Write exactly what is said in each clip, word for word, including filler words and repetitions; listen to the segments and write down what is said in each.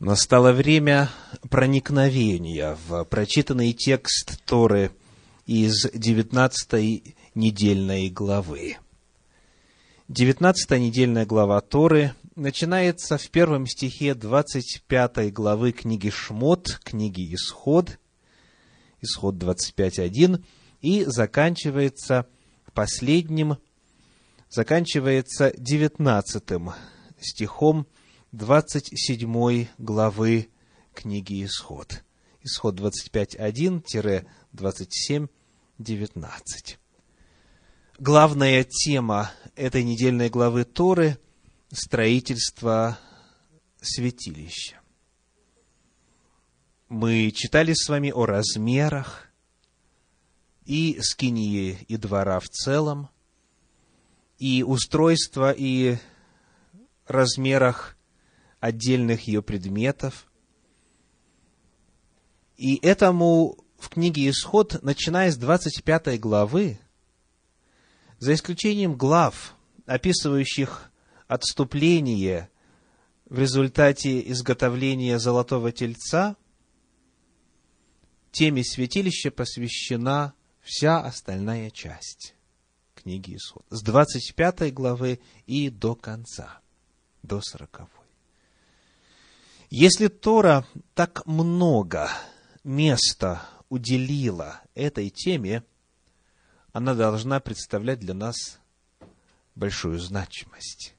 Настало время проникновения в прочитанный текст Торы из девятнадцатой недельной главы. девятнадцатая недельная глава Торы начинается в первом стихе двадцать пятой главы книги Шмот, книги Исход, Исход двадцать пять один, и заканчивается последним, заканчивается девятнадцатым стихом двадцать седьмой главы книги Исход. Исход двадцать пять один — двадцать семь девятнадцать. Главная тема этой недельной главы Торы – строительство святилища. Мы читали с вами о размерах и скинии, и двора в целом, и устройства, и размерах отдельных ее предметов. И этому в книге Исход, начиная с двадцать пятой главы, за исключением глав, описывающих отступление в результате изготовления золотого тельца, теме святилища посвящена вся остальная часть книги Исход. С двадцать пятой главы и до конца, до сороковой. Если Тора так много места уделила этой теме, она должна представлять для нас большую значимость.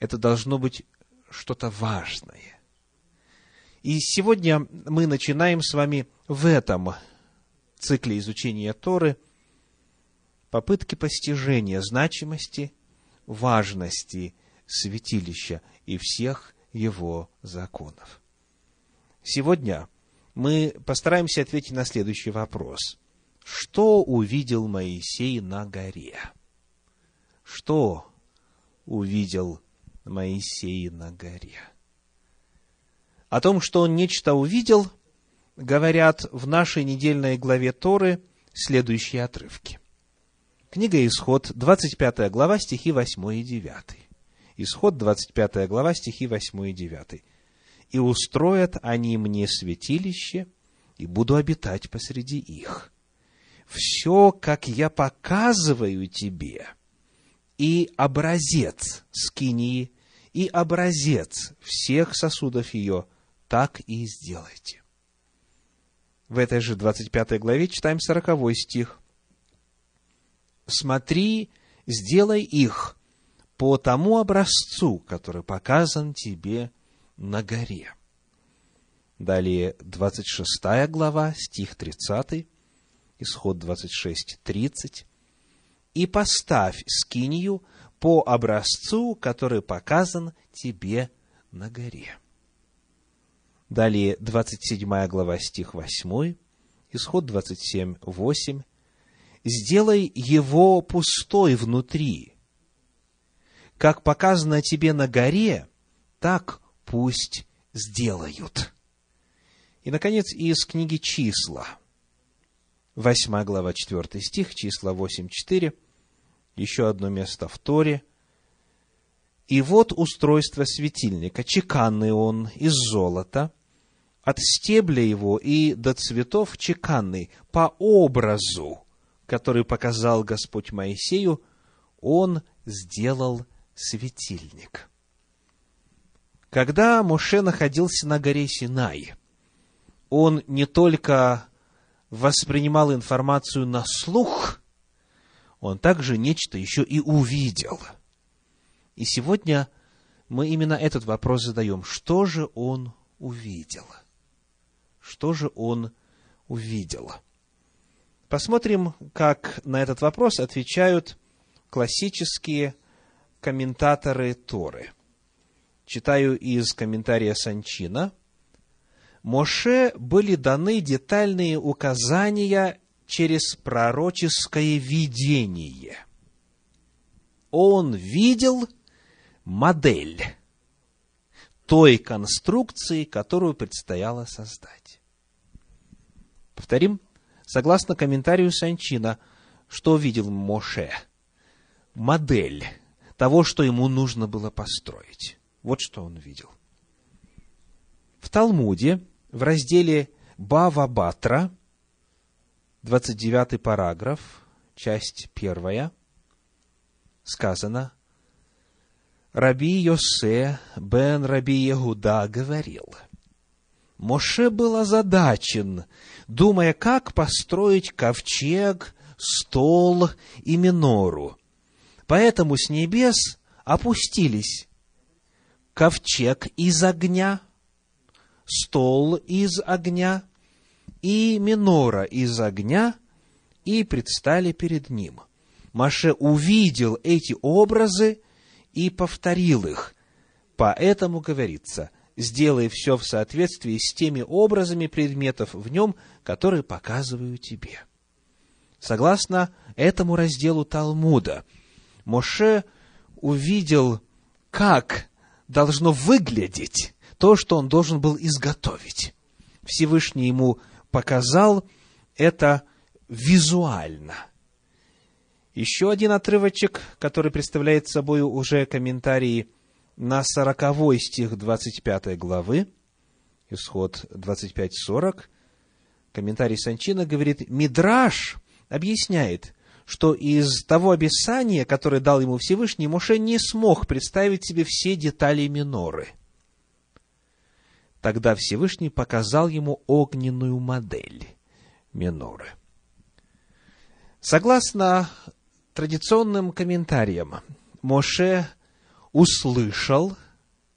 Это должно быть что-то важное. И сегодня мы начинаем с вами в этом цикле изучения Торы попытки постижения значимости, важности святилища и всех его законов. Сегодня мы постараемся ответить на следующий вопрос. Что увидел Моисей на горе? Что увидел Моисей на горе? О том, что он нечто увидел, говорят в нашей недельной главе Торы следующие отрывки. Книга Исход, двадцать пятая глава, стихи восьмой и девятый. Исход, двадцать пятая глава, стихи восьмой и девятый. «И устроят они мне святилище, и буду обитать посреди их. Все, как я показываю тебе, и образец скинии, и образец всех сосудов ее, так и сделайте». В этой же двадцать пятой главе читаем сороковой стих. «Смотри, сделай их по тому образцу, который показан тебе на горе». Далее двадцать шестая глава, стих тридцатый, Исход двадцать шесть тридцать. «И поставь скинию по образцу, который показан тебе на горе». Далее двадцать седьмая глава, стих восьмой, Исход двадцать семь восемь. «Сделай его пустой внутри. Как показано тебе на горе, так пусть сделают». И, наконец, из книги Числа, восьмая глава, четвёртый стих, Числа восемь четыре, еще одно место в Торе. «И вот устройство светильника, чеканный он из золота, от стебля его и до цветов чеканный, по образу, который показал Господь Моисею, он сделал светильник». Когда Моше находился на горе Синай, он не только воспринимал информацию на слух, он также нечто еще и увидел. И сегодня мы именно этот вопрос задаем. Что же он увидел? Что же он увидел? Посмотрим, как на этот вопрос отвечают классические комментаторы Торы. Читаю из комментария Санчина. «Моше были даны детальные указания через пророческое видение. Он видел модель той конструкции, которую предстояло создать». Повторим, согласно комментарию Санчина, что видел Моше? Модель того, что ему нужно было построить. Вот что он видел. Талмуде, в разделе Бава-Батра, двадцать девятый параграф, часть первая, сказано: Раби Йосе бен Раби Ягуда говорил: Моше был озадачен, думая, как построить ковчег, стол и минору. Поэтому с небес опустились ковчег из огня, стол из огня и минора из огня, и предстали перед ним. Моше увидел эти образы и повторил их. Поэтому говорится: сделай все в соответствии с теми образами предметов в нем, которые показываю тебе. Согласно этому разделу Талмуда, Моше увидел, как должно выглядеть то, что он должен был изготовить. Всевышний ему показал это визуально. Еще один отрывочек, который представляет собой уже комментарии на сороковой стих двадцать пятой главы, Исход двадцать пять сорок. Комментарий Санчина говорит: Мидраш объясняет, что из того описания, которое дал ему Всевышний, Моше не смог представить себе все детали миноры. Тогда Всевышний показал ему огненную модель миноры. Согласно традиционным комментариям, Моше услышал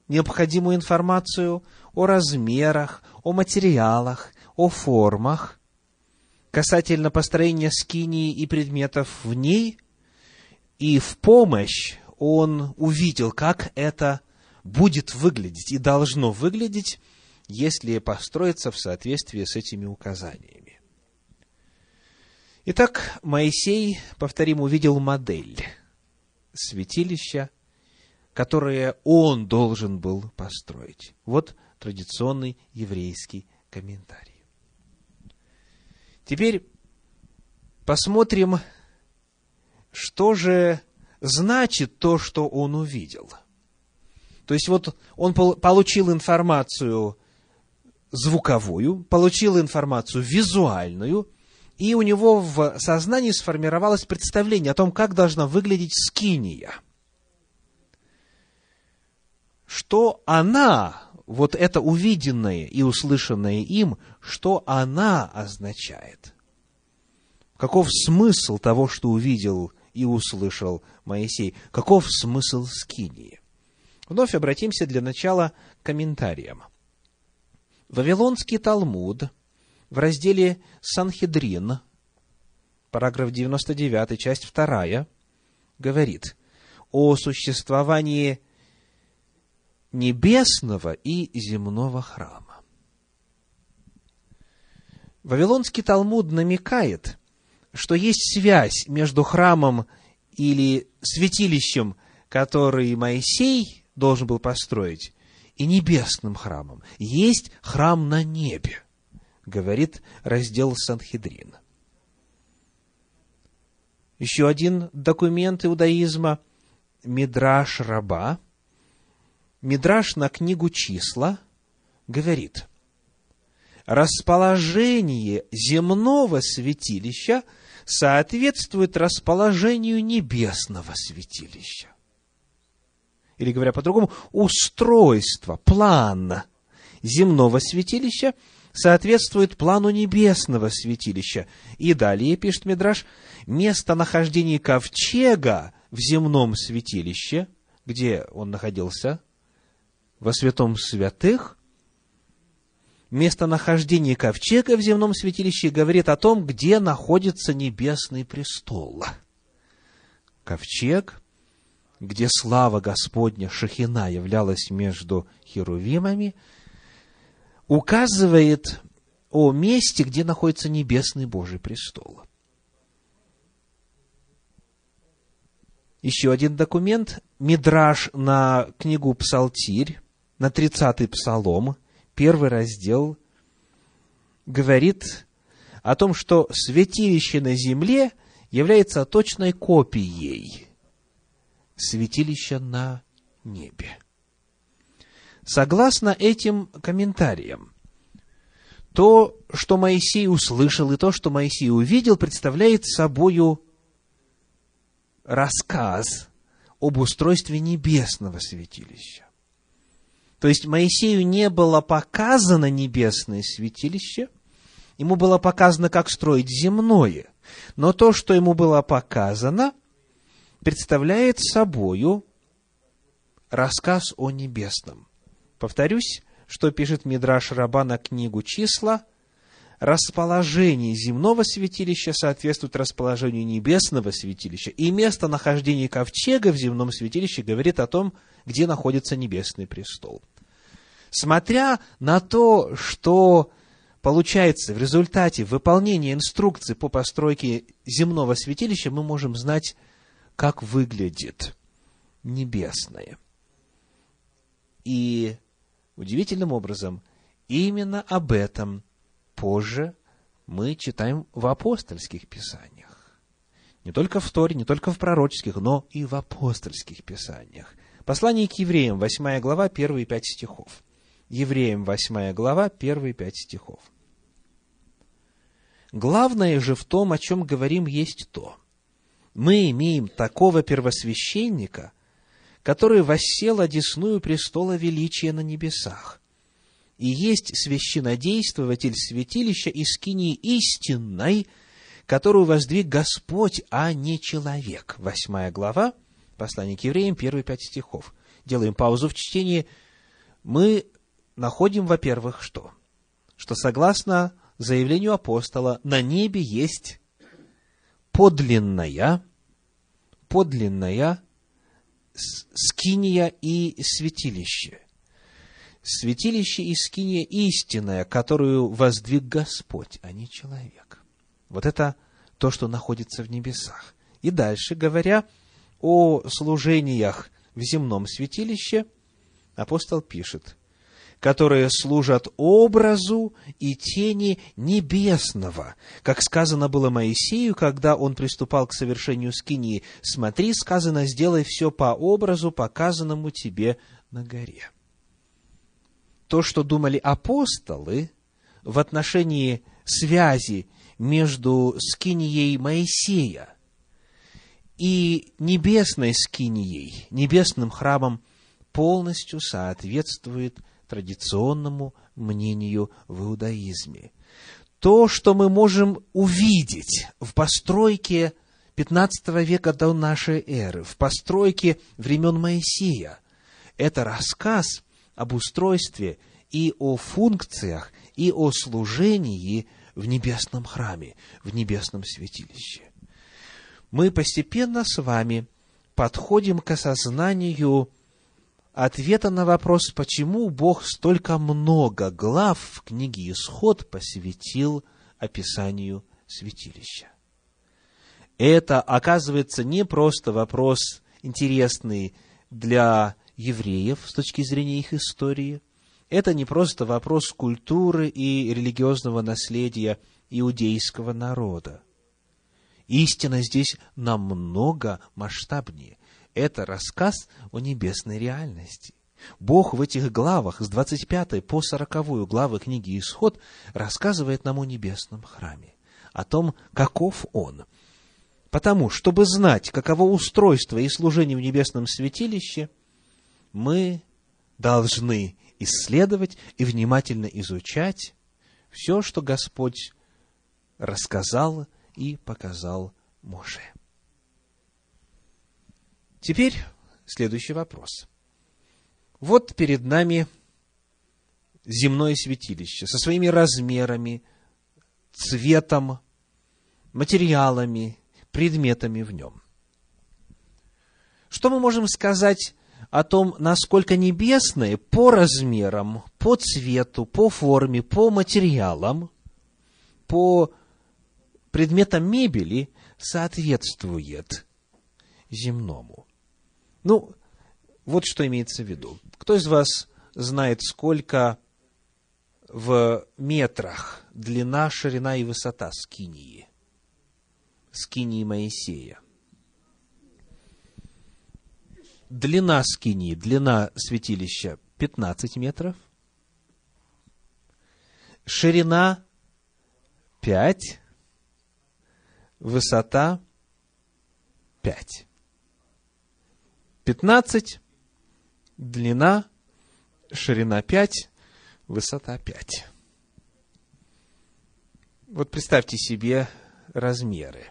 необходимую информацию о размерах, о материалах, о формах, касательно построения скинии и предметов в ней, и в помощь он увидел, как это будет выглядеть и должно выглядеть, если построится в соответствии с этими указаниями. Итак, Моисей, повторим, увидел модель святилища, которое он должен был построить. Вот традиционный еврейский комментарий. Теперь посмотрим, что же значит то, что он увидел. То есть, вот он получил информацию звуковую, получил информацию визуальную, и у него в сознании сформировалось представление о том, как должна выглядеть скиния. Что она... Вот это увиденное и услышанное им, что она означает? Каков смысл того, что увидел и услышал Моисей? Каков смысл скинии? Вновь обратимся для начала к комментариям. Вавилонский Талмуд в разделе Санхедрин, параграф девяносто девятый, часть вторая, говорит о существовании небесного и земного храма. Вавилонский Талмуд намекает, что есть связь между храмом или святилищем, который Моисей должен был построить, и небесным храмом. Есть храм на небе, говорит раздел Санхедрин. Еще один документ иудаизма — Мидраш Раба. Мидраш на книгу «Числа» говорит: расположение земного святилища соответствует расположению небесного святилища. Или, говоря по-другому, устройство, план земного святилища соответствует плану небесного святилища. И далее, пишет Мидраш, местонахождение ковчега в земном святилище, где он находился, во святом святых, местонахождение ковчега в земном святилище говорит о том, где находится небесный престол. Ковчег, где слава Господня, Шехина, являлась между херувимами, указывает о месте, где находится небесный Божий престол. Еще один документ — Мидраш на книгу «Псалтирь», на тридцатый псалом, первый раздел, говорит о том, что святилище на земле является точной копией святилища на небе. Согласно этим комментариям, то, что Моисей услышал, и то, что Моисей увидел, представляет собою рассказ об устройстве небесного святилища. То есть Моисею не было показано небесное святилище, ему было показано, как строить земное, но то, что ему было показано, представляет собою рассказ о небесном. Повторюсь, что пишет Мидраш Раба на книгу «Числа»: расположение земного святилища соответствует расположению небесного святилища, и местонахождение ковчега в земном святилище говорит о том, где находится небесный престол. Смотря на то, что получается в результате выполнения инструкций по постройке земного святилища, мы можем знать, как выглядит небесное. И удивительным образом именно об этом позже мы читаем в апостольских писаниях. Не только в Торе, не только в пророческих, но и в апостольских писаниях. Послание к Евреям, восьмая глава, первые пять стихов. Евреям, восьмая глава, первые пять стихов. Главное же в том, о чем говорим, есть то: мы имеем такого первосвященника, который воссел одесную престола величия на небесах, и есть священнодействователь святилища и скинии истинной, которую воздвиг Господь, а не человек. Восьмая глава, послание к Евреям, первые пять стихов. Делаем паузу в чтении. Мы находим, во-первых, что? Что, согласно заявлению апостола, на небе есть подлинная, подлинная скиния и святилище. Святилище и скиния истинная, которую воздвиг Господь, а не человек. Вот это то, что находится в небесах. И дальше, говоря о служениях в земном святилище, апостол пишет: которые служат образу и тени небесного, как сказано было Моисею, когда он приступал к совершению скинии: смотри, сказано, сделай все по образу, показанному тебе на горе. То, что думали апостолы в отношении связи между скинией Моисея и небесной скинией, небесным храмом, полностью соответствует традиционному мнению в иудаизме. То, что мы можем увидеть в постройке пятнадцатого века до нашей эры, в постройке времен Моисея, это рассказ об устройстве и о функциях, и о служении в небесном храме, в небесном святилище. Мы постепенно с вами подходим к осознанию ответа на вопрос, почему Бог столько много глав в книге «Исход» посвятил описанию святилища. Это, оказывается, не просто вопрос интересный для евреев с точки зрения их истории. Это не просто вопрос культуры и религиозного наследия иудейского народа. Истина здесь намного масштабнее. Это рассказ о небесной реальности. Бог в этих главах, с двадцать пятой по сороковой главы книги «Исход», рассказывает нам о небесном храме, о том, каков он. Потому, чтобы знать, каково устройство и служение в небесном святилище, мы должны исследовать и внимательно изучать все, что Господь рассказал и показал Моше. Теперь следующий вопрос. Вот перед нами земное святилище со своими размерами, цветом, материалами, предметами в нем. Что мы можем сказать о том, насколько небесное по размерам, по цвету, по форме, по материалам, по предметам мебели соответствует земному? Ну, вот что имеется в виду. Кто из вас знает, сколько в метрах длина, ширина и высота скинии? Скинии Моисея. Длина скинии, длина святилища пятнадцать метров, ширина пять, высота пять. пятнадцать, длина, ширина пять, высота пять. Вот представьте себе размеры.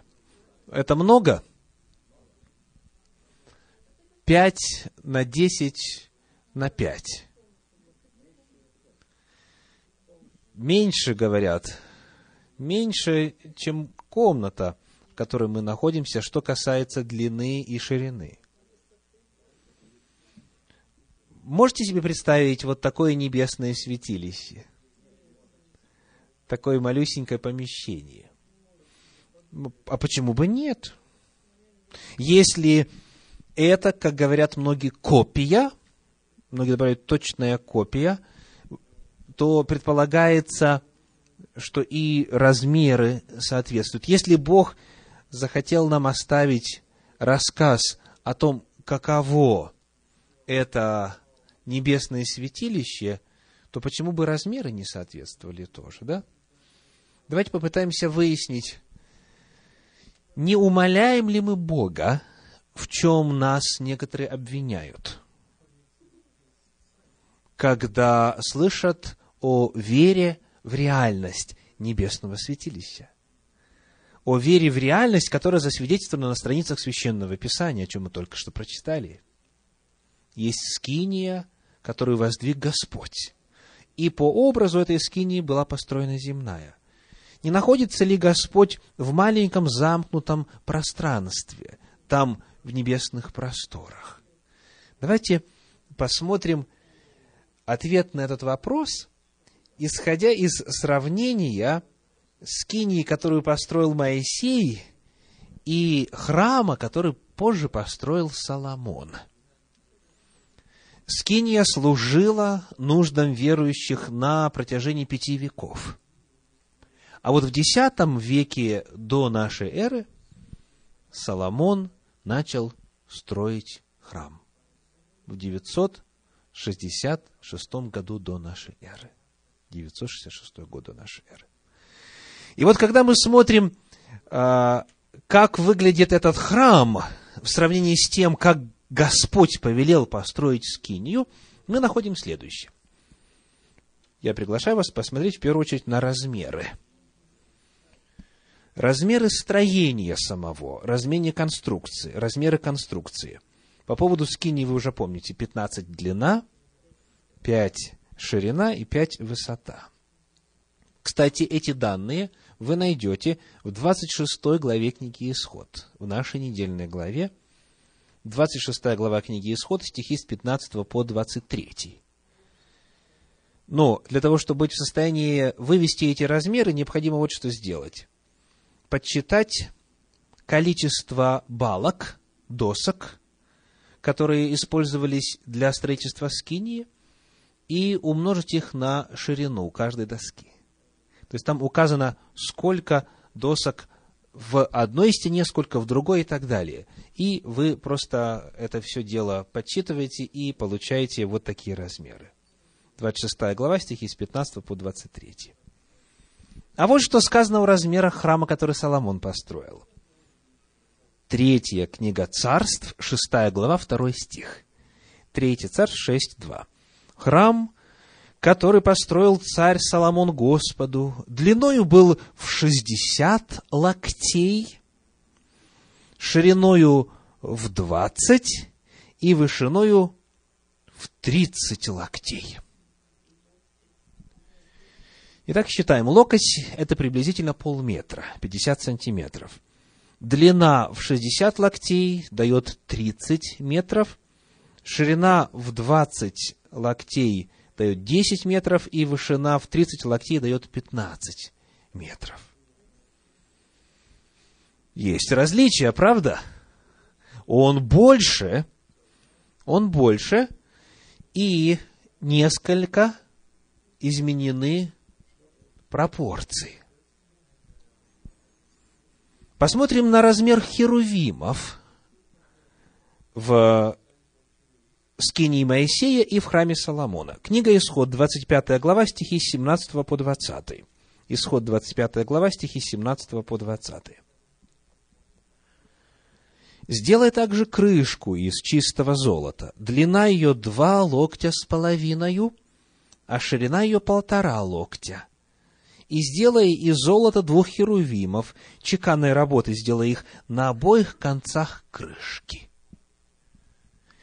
Это много? пять на десять на пять. Меньше, говорят, меньше, чем комната, в которой мы находимся, что касается длины и ширины. Можете себе представить вот такое небесное святилище? Такое малюсенькое помещение? А почему бы нет? Если это, как говорят многие, копия, многие добавляют точная копия, то предполагается, что и размеры соответствуют. Если Бог захотел нам оставить рассказ о том, каково это небесное святилище, то почему бы размеры не соответствовали тоже, да? Давайте попытаемся выяснить, не умаляем ли мы Бога, в чем нас некоторые обвиняют, когда слышат о вере в реальность небесного святилища, о вере в реальность, которая засвидетельствована на страницах Священного Писания, о чем мы только что прочитали. Есть скиния, которую воздвиг Господь, и по образу этой скинии была построена земная. Не находится ли Господь в маленьком замкнутом пространстве, там, в небесных просторах? Давайте посмотрим ответ на этот вопрос, исходя из сравнения скинии, которую построил Моисей, и храма, который позже построил Соломон. Скиния служила нуждам верующих на протяжении пяти веков. А вот в десятом веке до нашей эры Соломон начал строить храм в девятьсот шестьдесят шестом году до нашей эры. девятьсот шестьдесят шестой год до нашей эры. И вот когда мы смотрим, как выглядит этот храм в сравнении с тем, как Господь повелел построить скинию, мы находим следующее. Я приглашаю вас посмотреть в первую очередь на размеры. Размеры строения самого, размеры конструкции, размеры конструкции. По поводу скинии вы уже помните: пятнадцать длина, пять ширина и пять высота. Кстати, эти данные вы найдете в двадцать шестой главе книги «Исход», в нашей недельной главе, двадцать шестая глава книги «Исход», стихи с пятнадцатого по двадцать третий. Но для того, чтобы быть в состоянии вывести эти размеры, необходимо вот что сделать. Подсчитать количество балок, досок, которые использовались для строительства скинии, и умножить их на ширину каждой доски. То есть там указано, сколько досок в одной стене, сколько в другой и так далее. И вы просто это все дело подсчитываете и получаете вот такие размеры. двадцать шестая глава, стихи с пятнадцатого по двадцать третий. А вот что сказано о размерах храма, который Соломон построил. Третья книга Царств, шестая глава, второй стих. Третья Царств, шесть, два. Храм, который построил царь Соломон Господу, длиною был в шестьдесят локтей, шириною в двадцать и вышиною в тридцать локтей. Итак, считаем. Локоть – это приблизительно полметра, пятьдесят сантиметров. Длина в шестьдесят локтей дает тридцать метров. Ширина в двадцать локтей дает десять метров. И вышина в тридцать локтей дает пятнадцать метров. Есть различия, правда? Он больше, он больше, и несколько изменены пропорции. Посмотрим на размер херувимов в скинии Моисея и в храме Соломона. Книга Исход, двадцать пятая глава, стихи с семнадцатого по двадцатый. Исход, двадцать пятая глава, стихи с семнадцатого по двадцатый. «Сделай также крышку из чистого золота. Длина ее два локтя с половиною, а ширина ее полтора локтя. И сделай из золота двух херувимов, чеканной работы сделай их на обоих концах крышки.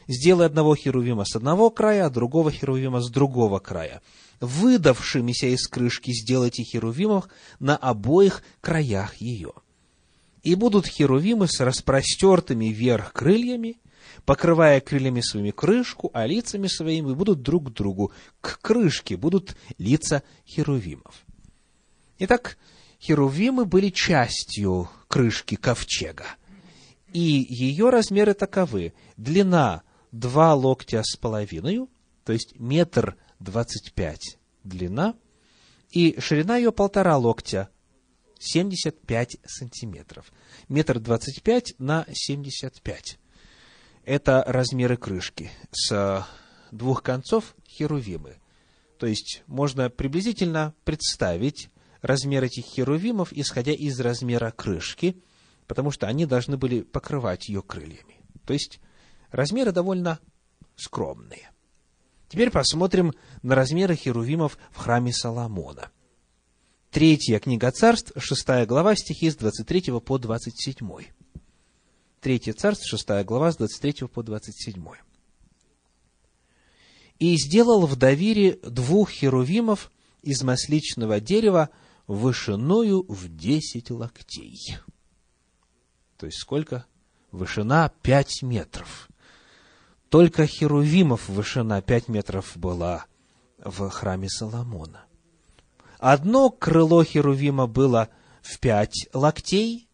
Сделай одного херувима с одного края, а другого херувима с другого края. Выдавшимися из крышки сделайте херувимов на обоих краях ее. И будут херувимы с распростертыми вверх крыльями, покрывая крыльями своими крышку, а лицами своими будут друг к другу. К крышке будут лица херувимов». Итак, херувимы были частью крышки ковчега, и ее размеры таковы. Длина два локтя с половиной, то есть метр двадцать пять длина, и ширина ее полтора локтя, семьдесят пять сантиметров. Метр двадцать пять на семьдесят пять. Это размеры крышки. С двух концов херувимы. То есть можно приблизительно представить размер этих херувимов, исходя из размера крышки, потому что они должны были покрывать ее крыльями. То есть размеры довольно скромные. Теперь посмотрим на размеры херувимов в храме Соломона. Третья книга Царств, шестая глава, стихи с двадцать третьего по двадцать седьмой. Третье Царств, шестая глава, с двадцать третьего по двадцать седьмой. «И сделал в Давире двух херувимов из масличного дерева вышиною в десять локтей». То есть сколько? Вышина пять метров. Только херувимов вышина пять метров была в храме Соломона. Одно крыло херувима было в пять локтей,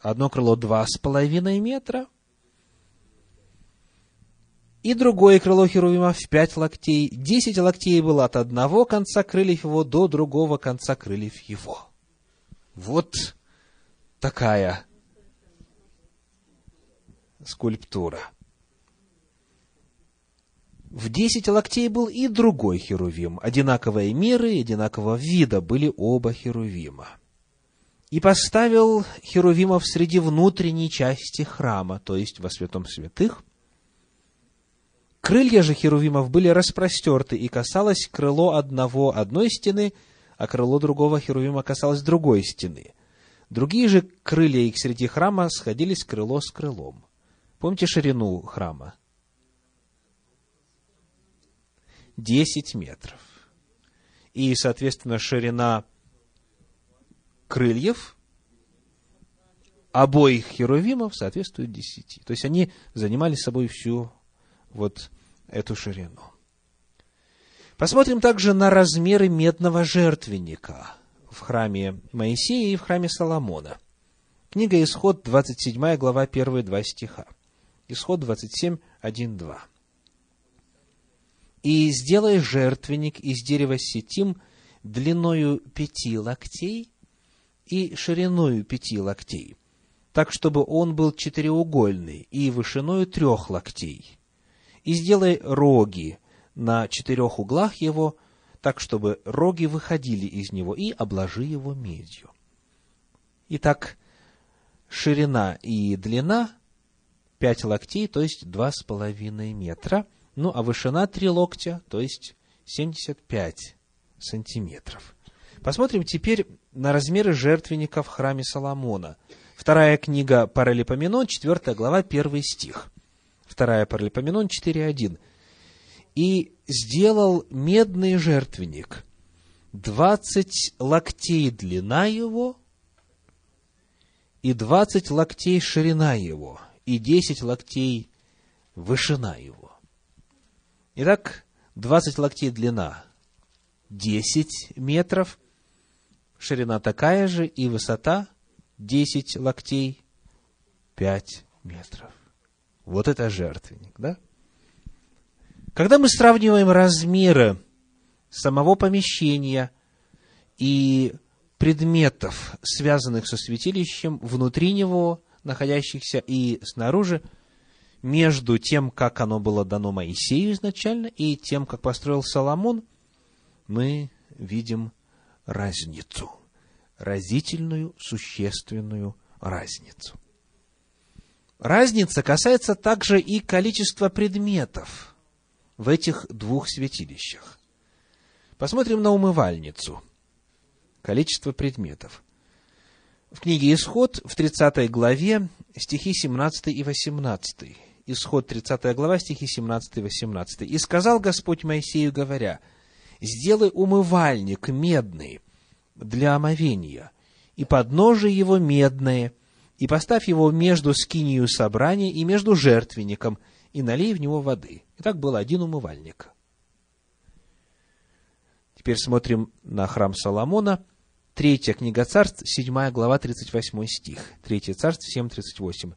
одно крыло два с половиной метра, и другое крыло херувима в пять локтей. Десять локтей было от одного конца крыльев его до другого конца крыльев его. Вот такая скульптура. В десять локтей был и другой херувим. Одинаковые меры, одинакового вида были оба херувима. «И поставил херувимов среди внутренней части храма», то есть во святом святых. Крылья же херувимов были распростерты, и касалось крыло одного одной стены, а крыло другого херувима касалось другой стены. Другие же крылья их среди храма сходились крыло с крылом. Помните ширину храма? десять метров. И, соответственно, ширина крыльев обоих херувимов соответствует десяти. То есть они занимали собой всю вот эту ширину. Посмотрим также на размеры медного жертвенника в храме Моисея и в храме Соломона. Книга Исход, двадцать седьмая глава, первые два стиха. Исход двадцать семь, один, два. «И сделай жертвенник из дерева ситим длиною пяти локтей и шириною пяти локтей, так, чтобы он был четыреугольный, и вышиною трех локтей. И сделай роги на четырех углах его, так, чтобы роги выходили из него, и обложи его медью». Итак, ширина и длина пять локтей, то есть два с половиной метра. Ну, а вышина три локтя, то есть семьдесят пять сантиметров. Посмотрим теперь на размеры жертвенника в храме Соломона. Вторая книга Паралипоменон, четвертая глава, первый стих. Вторая Паралипоменон, четыре один. «И сделал медный жертвенник, двадцать локтей длина его, и двадцать локтей ширина его, и десять локтей вышина его». Итак, двадцать локтей длина десять метров, ширина такая же, и высота десять локтей пять метров. Вот это жертвенник, да? Когда мы сравниваем размеры самого помещения и предметов, связанных со святилищем, внутри него находящихся и снаружи, между тем, как оно было дано Моисею изначально, и тем, как построил Соломон, мы видим разницу, разительную, существенную разницу. Разница касается также и количества предметов в этих двух святилищах. Посмотрим на умывальницу. Количество предметов. В книге «Исход» в тридцатой главе стихи семнадцатый и восемнадцатый. Исход, тридцатая глава, стихи семнадцатый и восемнадцатый. «И сказал Господь Моисею, говоря: сделай умывальник медный для омовения, и подножие его медное, и поставь его между скинию собрания и между жертвенником, и налей в него воды». Итак, был один умывальник. Теперь смотрим на храм Соломона. Третья книга Царств, седьмая глава, тридцать восьмой стих. Третье Царство, семь тридцать восемь.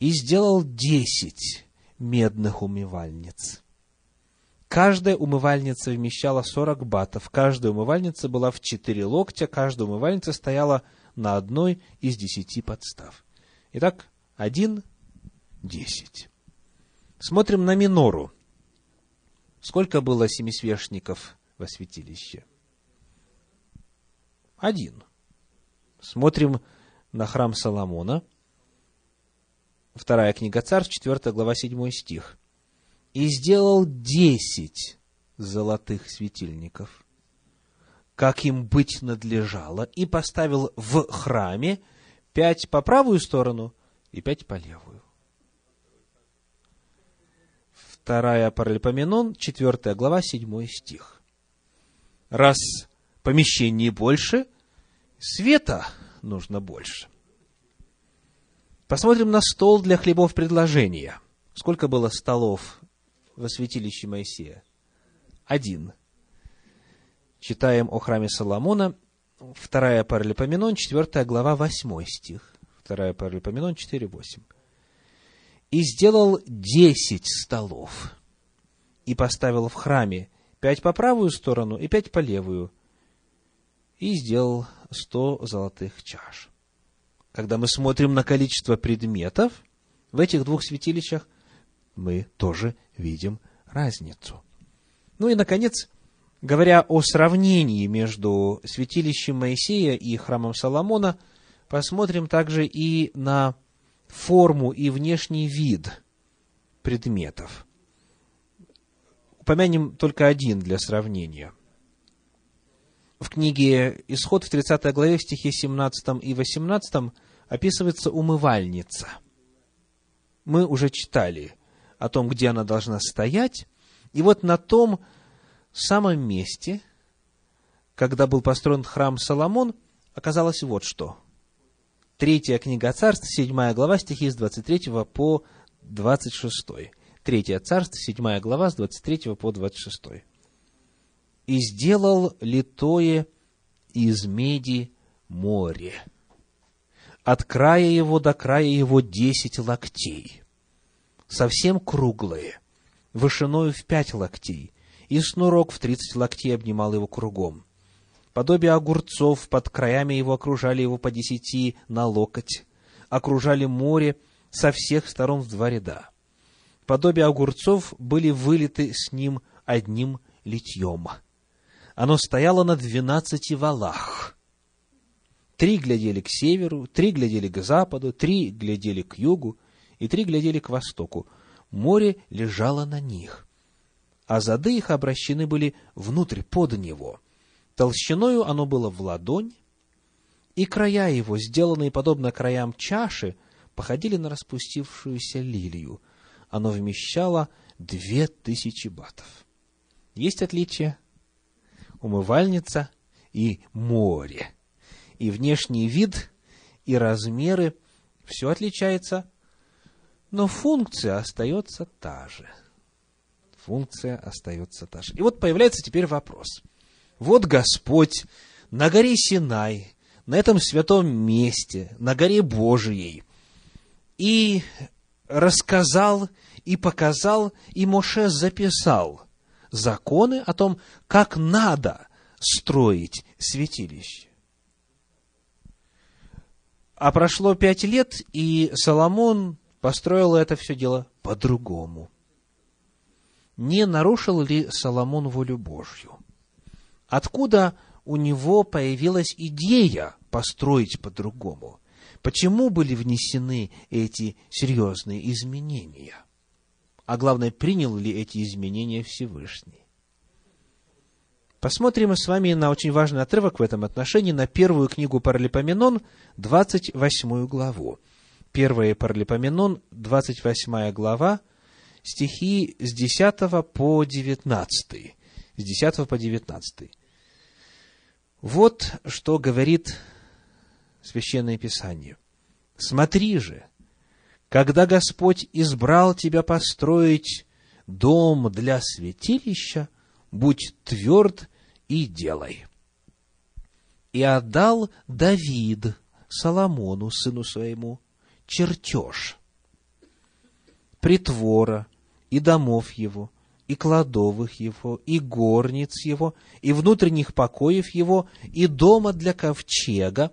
«И сделал десять медных умывальниц. Каждая умывальница вмещала сорок батов, каждая умывальница была в четыре локтя, каждая умывальница стояла на одной из десяти подстав». Итак, один, десять. Смотрим на минору. Сколько было семисвешников во святилище? Один. Смотрим на храм Соломона. Вторая книга Царств, четвертая глава, седьмой стих. «И сделал десять золотых светильников, как им быть надлежало, и поставил в храме пять по правую сторону и пять по левую». Вторая Паралипоменон, четвертая глава, седьмой стих. Раз помещений больше, света нужно больше. Посмотрим на стол для хлебов предложения. Сколько было столов во святилище Моисея? Один. Читаем о храме Соломона, вторая Паралипоменон, четвертая глава, восьмой стих. вторая Паралипоменон, четыре восемь. «И сделал десять столов, и поставил в храме пять по правую сторону и пять по левую, и сделал сто золотых чаш». Когда мы смотрим на количество предметов в этих двух святилищах, мы тоже видим разницу. Ну и, наконец, говоря о сравнении между святилищем Моисея и храмом Соломона, посмотрим также и на форму и внешний вид предметов. Упомянем только один для сравнения. В книге «Исход» в тридцатой главе, в стихе семнадцатом и восемнадцатом описывается умывальница. Мы уже читали о том, где она должна стоять, и вот на том В самом месте, когда был построен храм Соломон, оказалось вот что. Третья книга Царств, седьмая глава, стихи с двадцать третьего по двадцать шестой. Третья Царств, седьмая глава, с двадцать третьего по двадцать шестой. «И сделал литое из меди море. От края его до края его десять локтей, совсем круглые, вышиною в пять локтей, и снурок в тридцать локтей обнимал его кругом. Подобие огурцов под краями его окружали его по десяти на локоть, окружали море со всех сторон в два ряда. Подобие огурцов были вылиты с ним одним литьем. Оно стояло на двенадцати валах. Три глядели к северу, три глядели к западу, три глядели к югу и три глядели к востоку. Море лежало на них, а зады их обращены были внутрь, под него. Толщиною оно было в ладонь, и края его, сделанные подобно краям чаши, походили на распустившуюся лилию. Оно вмещало две тысячи батов». Есть отличие? Умывальница и море. И внешний вид, и размеры, все отличается, но функция остается та же. Функция остается та же. И вот появляется теперь вопрос. Вот Господь на горе Синай, на этом святом месте, на горе Божией, и рассказал, и показал, и Моше записал законы о том, как надо строить святилище. А прошло пять лет, и Соломон построил это все дело по-другому. Не нарушил ли Соломон волю Божью? Откуда у него появилась идея построить по-другому? Почему были внесены эти серьезные изменения? А главное, принял ли эти изменения Всевышний? Посмотрим мы с вами на очень важный отрывок в этом отношении, на первую книгу Паралипоменон, двадцать восьмую главу. Первая Паралипоменон, двадцать восьмая глава, стихи с десятого по девятнадцатый. С десятого по девятнадцатый. Вот что говорит Священное Писание. «Смотри же, когда Господь избрал тебя построить дом для святилища, будь тверд и делай. И отдал Давид Соломону, сыну своему, чертеж притвора и домов его, и кладовых его, и горниц его, и внутренних покоев его, и дома для ковчега,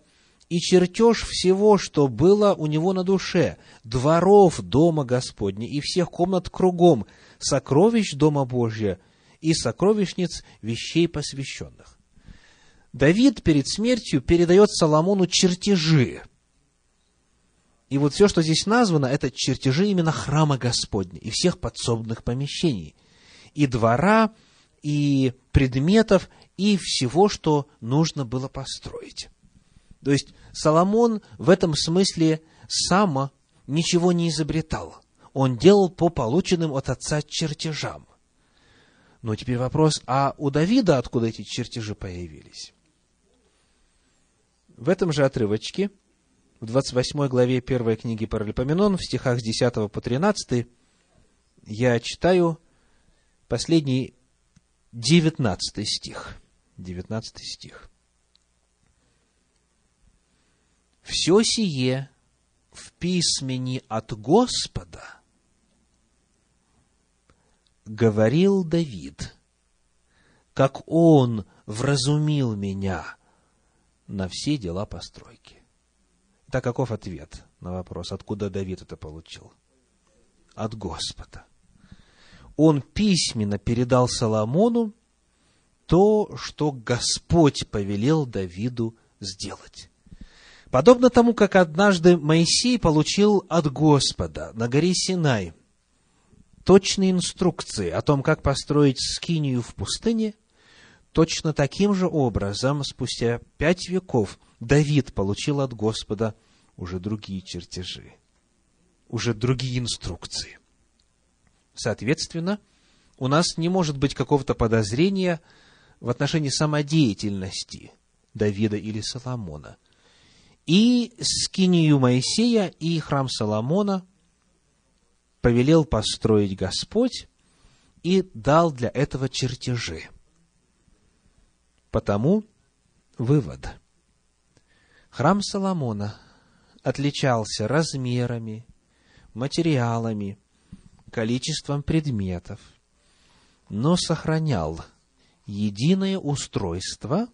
и чертеж всего, что было у него на душе, дворов дома Господня, и всех комнат кругом, сокровищ дома Божия, и сокровищниц вещей посвященных». Давид перед смертью передает Соломону чертежи. И вот все, что здесь названо, это чертежи именно храма Господня и всех подсобных помещений, и двора, и предметов, и всего, что нужно было построить. То есть Соломон в этом смысле сам ничего не изобретал. Он делал по полученным от отца чертежам. Но теперь вопрос, а у Давида откуда эти чертежи появились? В этом же отрывочке, в двадцать восьмой главе первой книги Паралипоменон, в стихах с десятого по тринадцатый, я читаю последний девятнадцатый стих. девятнадцатый стих. «Все сие в письмени от Господа говорил Давид, как он вразумил меня на все дела постройки». Так каков ответ на вопрос, откуда Давид это получил? От Господа. Он письменно передал Соломону то, что Господь повелел Давиду сделать. Подобно тому, как однажды Моисей получил от Господа на горе Синай точные инструкции о том, как построить скинию в пустыне, точно таким же образом спустя пять веков Давид получил от Господа уже другие чертежи, уже другие инструкции. Соответственно, у нас не может быть какого-то подозрения в отношении самодеятельности Давида или Соломона. И скинию Моисея, и храм Соломона повелел построить Господь и дал для этого чертежи. Потому вывод. Храм Соломона отличался размерами, материалами, количеством предметов, но сохранял единое устройство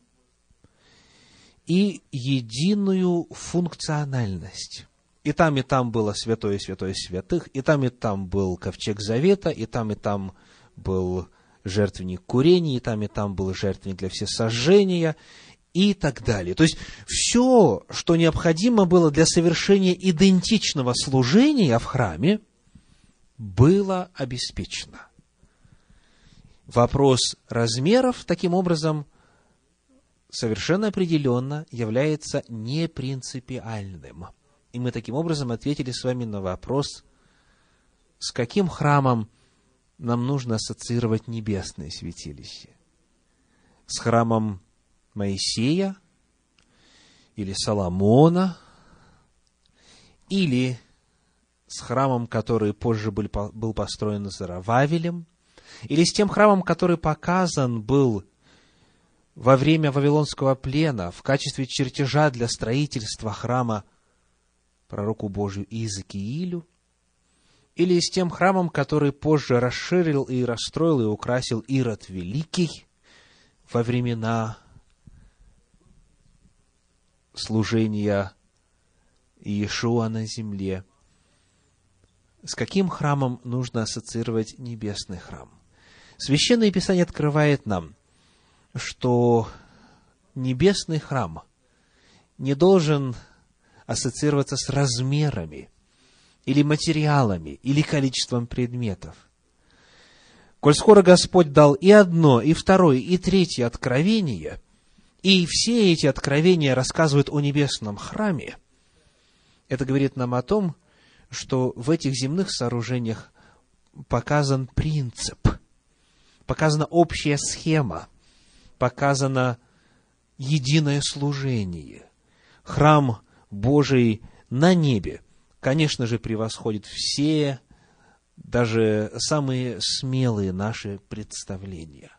и единую функциональность. И там, и там было святое святое святых, и там, и там был ковчег завета, и там, и там был жертвенник курения, и там, и там был жертвенник для всесожжения, и так далее. То есть, все, что необходимо было для совершения идентичного служения в храме, было обеспечено. Вопрос размеров, таким образом, совершенно определенно является непринципиальным. И мы таким образом ответили с вами на вопрос, с каким храмом нам нужно ассоциировать небесное святилище. С храмом Моисея или Соломона, или с храмом, который позже был построен Зоровавелем, или с тем храмом, который показан был во время Вавилонского плена в качестве чертежа для строительства храма пророку Божию Иезекиилю, или с тем храмом, который позже расширил и расстроил и украсил Ирод Великий во времена служения Иешуа на земле. С каким храмом нужно ассоциировать небесный храм? Священное Писание открывает нам, что небесный храм не должен ассоциироваться с размерами, или материалами, или количеством предметов. Коль скоро Господь дал и одно, и второе, и третье откровение, и все эти откровения рассказывают о небесном храме, это говорит нам о том, что в этих земных сооружениях показан принцип, показана общая схема, показано единое служение. Храм Божий на небе, конечно же, превосходит все, даже самые смелые наши представления.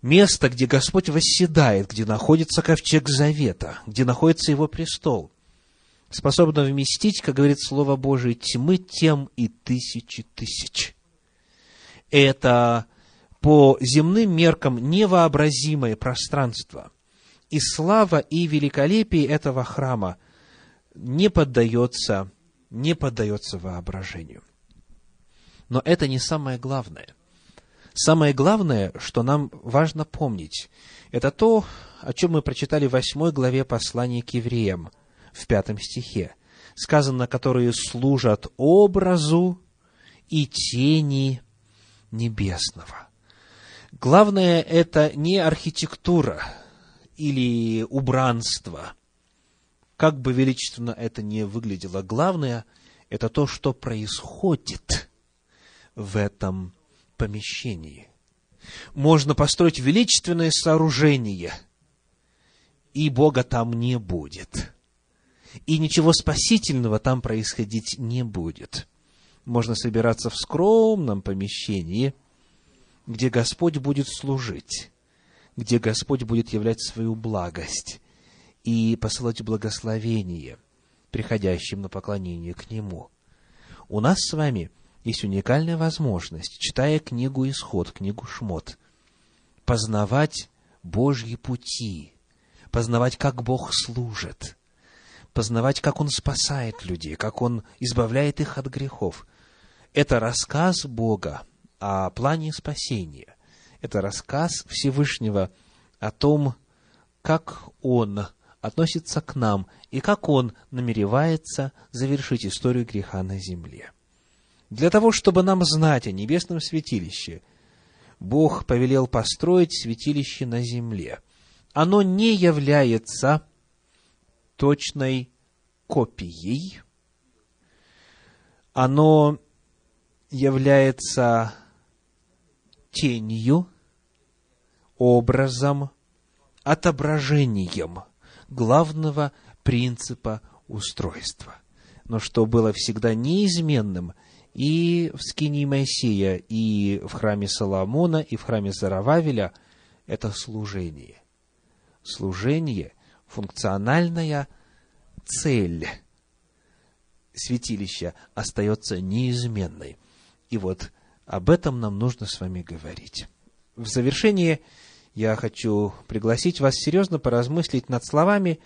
Место, где Господь восседает, где находится ковчег завета, где находится его престол, способно вместить, как говорит Слово Божие, тьмы тем и тысячи тысяч. Это по земным меркам невообразимое пространство. И слава и великолепие этого храма не поддается, не поддается воображению. Но это не самое главное. Самое главное, что нам важно помнить, это то, о чем мы прочитали в восьмой главе послания к евреям, в пятом стихе. Сказано, которые служат образу и тени небесного. Главное, это не архитектура или убранство, как бы величественно это ни выглядело. Главное, это то, что происходит в этом помещении. Можно построить величественное сооружение, и Бога там не будет. И ничего спасительного там происходить не будет. Можно собираться в скромном помещении, где Господь будет служить, где Господь будет являть свою благость и посылать благословение приходящим на поклонение к Нему. У нас с вами есть уникальная возможность, читая книгу «Исход», книгу «Шмот», познавать Божьи пути, познавать, как Бог служит, познавать, как Он спасает людей, как Он избавляет их от грехов. Это рассказ Бога о плане спасения. Это рассказ Всевышнего о том, как Он относится к нам и как Он намеревается завершить историю греха на земле. Для того, чтобы нам знать о небесном святилище, Бог повелел построить святилище на земле. Оно не является точной копией. Оно является тенью, образом, отображением главного принципа устройства. Но что было всегда неизменным и в скинии Моисея, и в храме Соломона, и в храме Зоровавеля, это служение. Служение, функциональная цель святилища остается неизменной. И вот об этом нам нужно с вами говорить. В завершение я хочу пригласить вас серьезно поразмыслить над словами,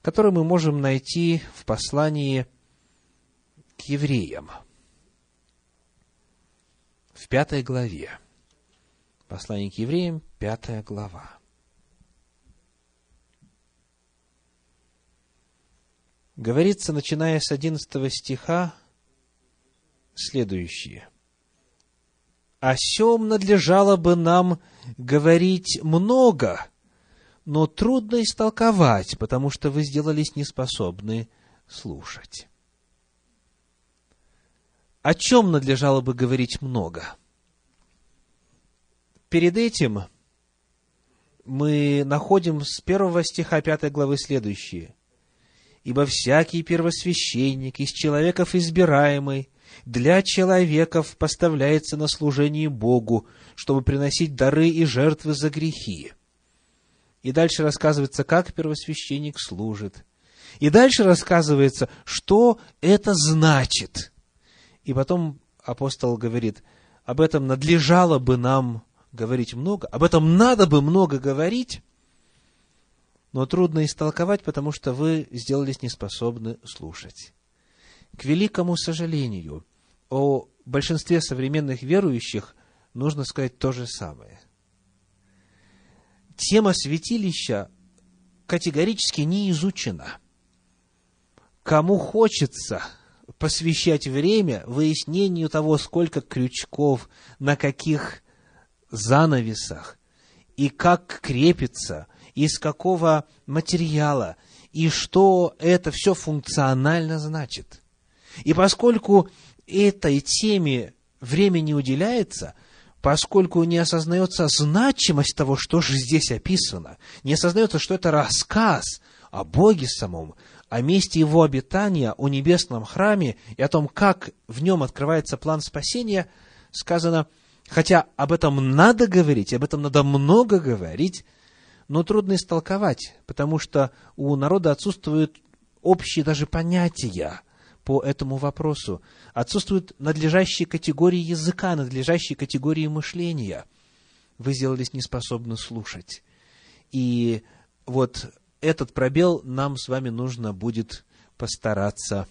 которые мы можем найти в послании к евреям. В пятой главе. Послание к евреям, пятая глава. Говорится, начиная с одиннадцатого стиха, следующее. О сем надлежало бы нам говорить много, но трудно истолковать, потому что вы сделались неспособны слушать. О чем надлежало бы говорить много? Перед этим мы находим с первого стиха пятой главы следующее. «Ибо всякий первосвященник из человеков избираемый, для человеков поставляется на служение Богу, чтобы приносить дары и жертвы за грехи». И дальше рассказывается, как первосвященник служит. И дальше рассказывается, что это значит. И потом апостол говорит, об этом надлежало бы нам говорить много, об этом надо бы много говорить, но трудно истолковать, потому что вы сделались неспособны слушать. К великому сожалению, о большинстве современных верующих нужно сказать то же самое. Тема святилища категорически не изучена. Кому хочется посвящать время выяснению того, сколько крючков, на каких занавесах, и как крепится, из какого материала, и что это все функционально значит. И поскольку этой теме время не уделяется, поскольку не осознается значимость того, что же здесь описано, не осознается, что это рассказ о Боге самом, о месте Его обитания, о небесном храме и о том, как в нем открывается план спасения, сказано, хотя об этом надо говорить, об этом надо много говорить, но трудно истолковать, потому что у народа отсутствуют общие даже понятия по этому вопросу. Отсутствуют надлежащие категории языка, надлежащие категории мышления. Вы сделались неспособны слушать. И вот этот пробел нам с вами нужно будет постараться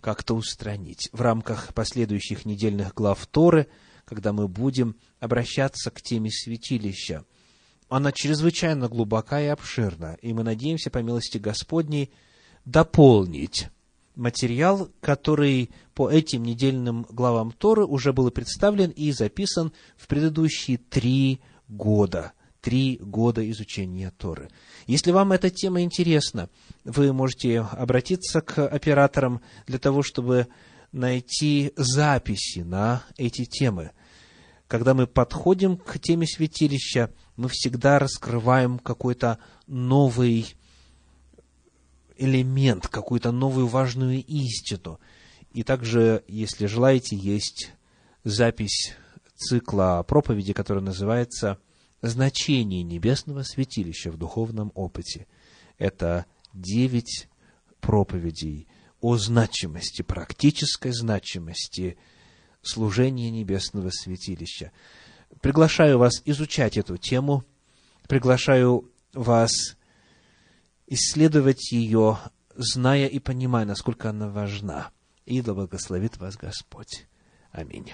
как-то устранить в рамках последующих недельных глав Торы, когда мы будем обращаться к теме святилища. Она чрезвычайно глубока и обширна, и мы надеемся, по милости Господней, дополнить материал, который по этим недельным главам Торы уже был представлен и записан в предыдущие три года. Три года изучения Торы. Если вам эта тема интересна, вы можете обратиться к операторам для того, чтобы найти записи на эти темы. Когда мы подходим к теме святилища, мы всегда раскрываем какой-то новый элемент, какую-то новую важную истину. И также, если желаете, есть запись цикла проповеди, который называется «Значение небесного святилища в духовном опыте». Это девять проповедей о значимости, практической значимости служения небесного святилища. Приглашаю вас изучать эту тему, приглашаю вас исследовать ее, зная и понимая, насколько она важна. И да благословит вас Господь. Аминь.